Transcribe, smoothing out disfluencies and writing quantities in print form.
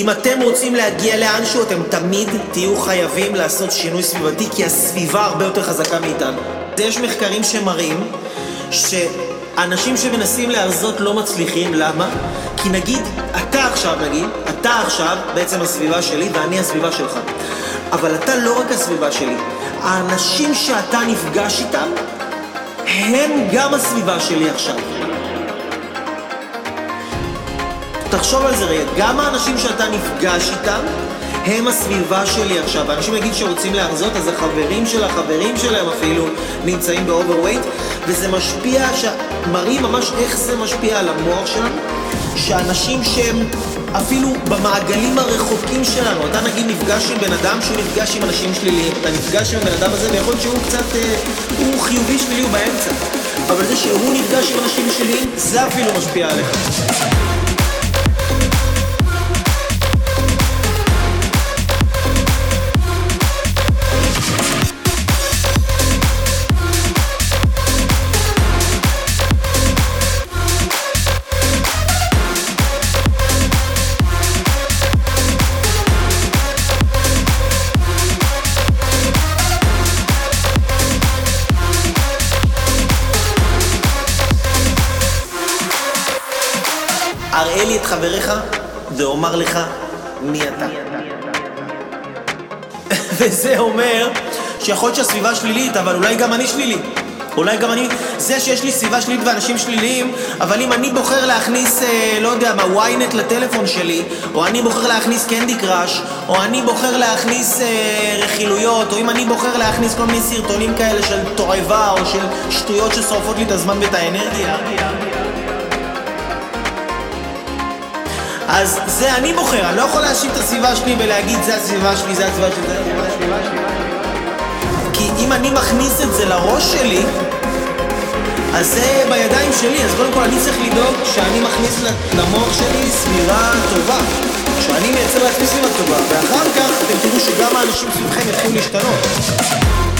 אם אתם רוצים להגיע לאנשהו, אתם תמיד תהיו חייבים לעשות שינוי סביבתי, כי הסביבה הרבה יותר חזקה מאיתנו. יש מחקרים שמראים שאנשים שמנסים להרזות לא מצליחים. למה? כי נגיד, אתה עכשיו בעצם הסביבה שלי ואני הסביבה שלך. אבל אתה לא רק הסביבה שלי. האנשים שאתה נפגש איתם, הם גם הסביבה שלי עכשיו. תחשוב על זה רגע, גם האנשים שאתה נפגש איתם, הם הסביבה שלי עכשיו. אנשים יגיד שרוצים להרזות, אז החברים של החברים שלהם אפילו נמצאים באוברווייט, וזה משפיע, מראים ממש איך זה משפיע על המוח שלנו, שאנשים שהם אפילו במעגלים הרחוקים שלנו, אתה נגיד נפגש עם בן אדם שהוא נפגש עם אנשים שליליים, אתה נפגש עם בן אדם הזה ויכול להיות שהוא קצת, הוא חיובי שלילי, הוא באמצע, אבל זה שהוא נפגש עם אנשים שליליים, זה אפילו משפיע עליך. הראה לי את חבריך, ואומר לך מי אתה. וזה אומר שיכול להיות שהסביבה שלילית, אבל אולי גם אני שלילי. זה שיש לי סביבה שלילית ואנשים שליליים, אבל אם אני בוחר להכניס, לא יודע מה, וויינט לטלפון שלי, או אני בוחר להכניס קנדי קראש, או אני בוחר להכניס רכילויות, או אם אני בוחר להכניס כל מיני סרטונים כאלה של תועבה, או של שטויות ששורפות לי את הזמן ואת האנרגיה. אז זה אני בוחר, אני לא יכול להשיב את הסביבה שלי ולהגיד זה הסביבה שלי, זה הסביבה שלי, זה הסביבה שלי. כי אם אני מכניס את זה לראש שלי, אז זה בידיים שלי, אז קודם כל אני צריך לדאוג שאני מכניס למוח שלי סביבה טובה, שאני מייצר לעצמי סביבה טובה, ואחר כך אתם תראו שגם האנשים סביבכם יתחילו להשתנות.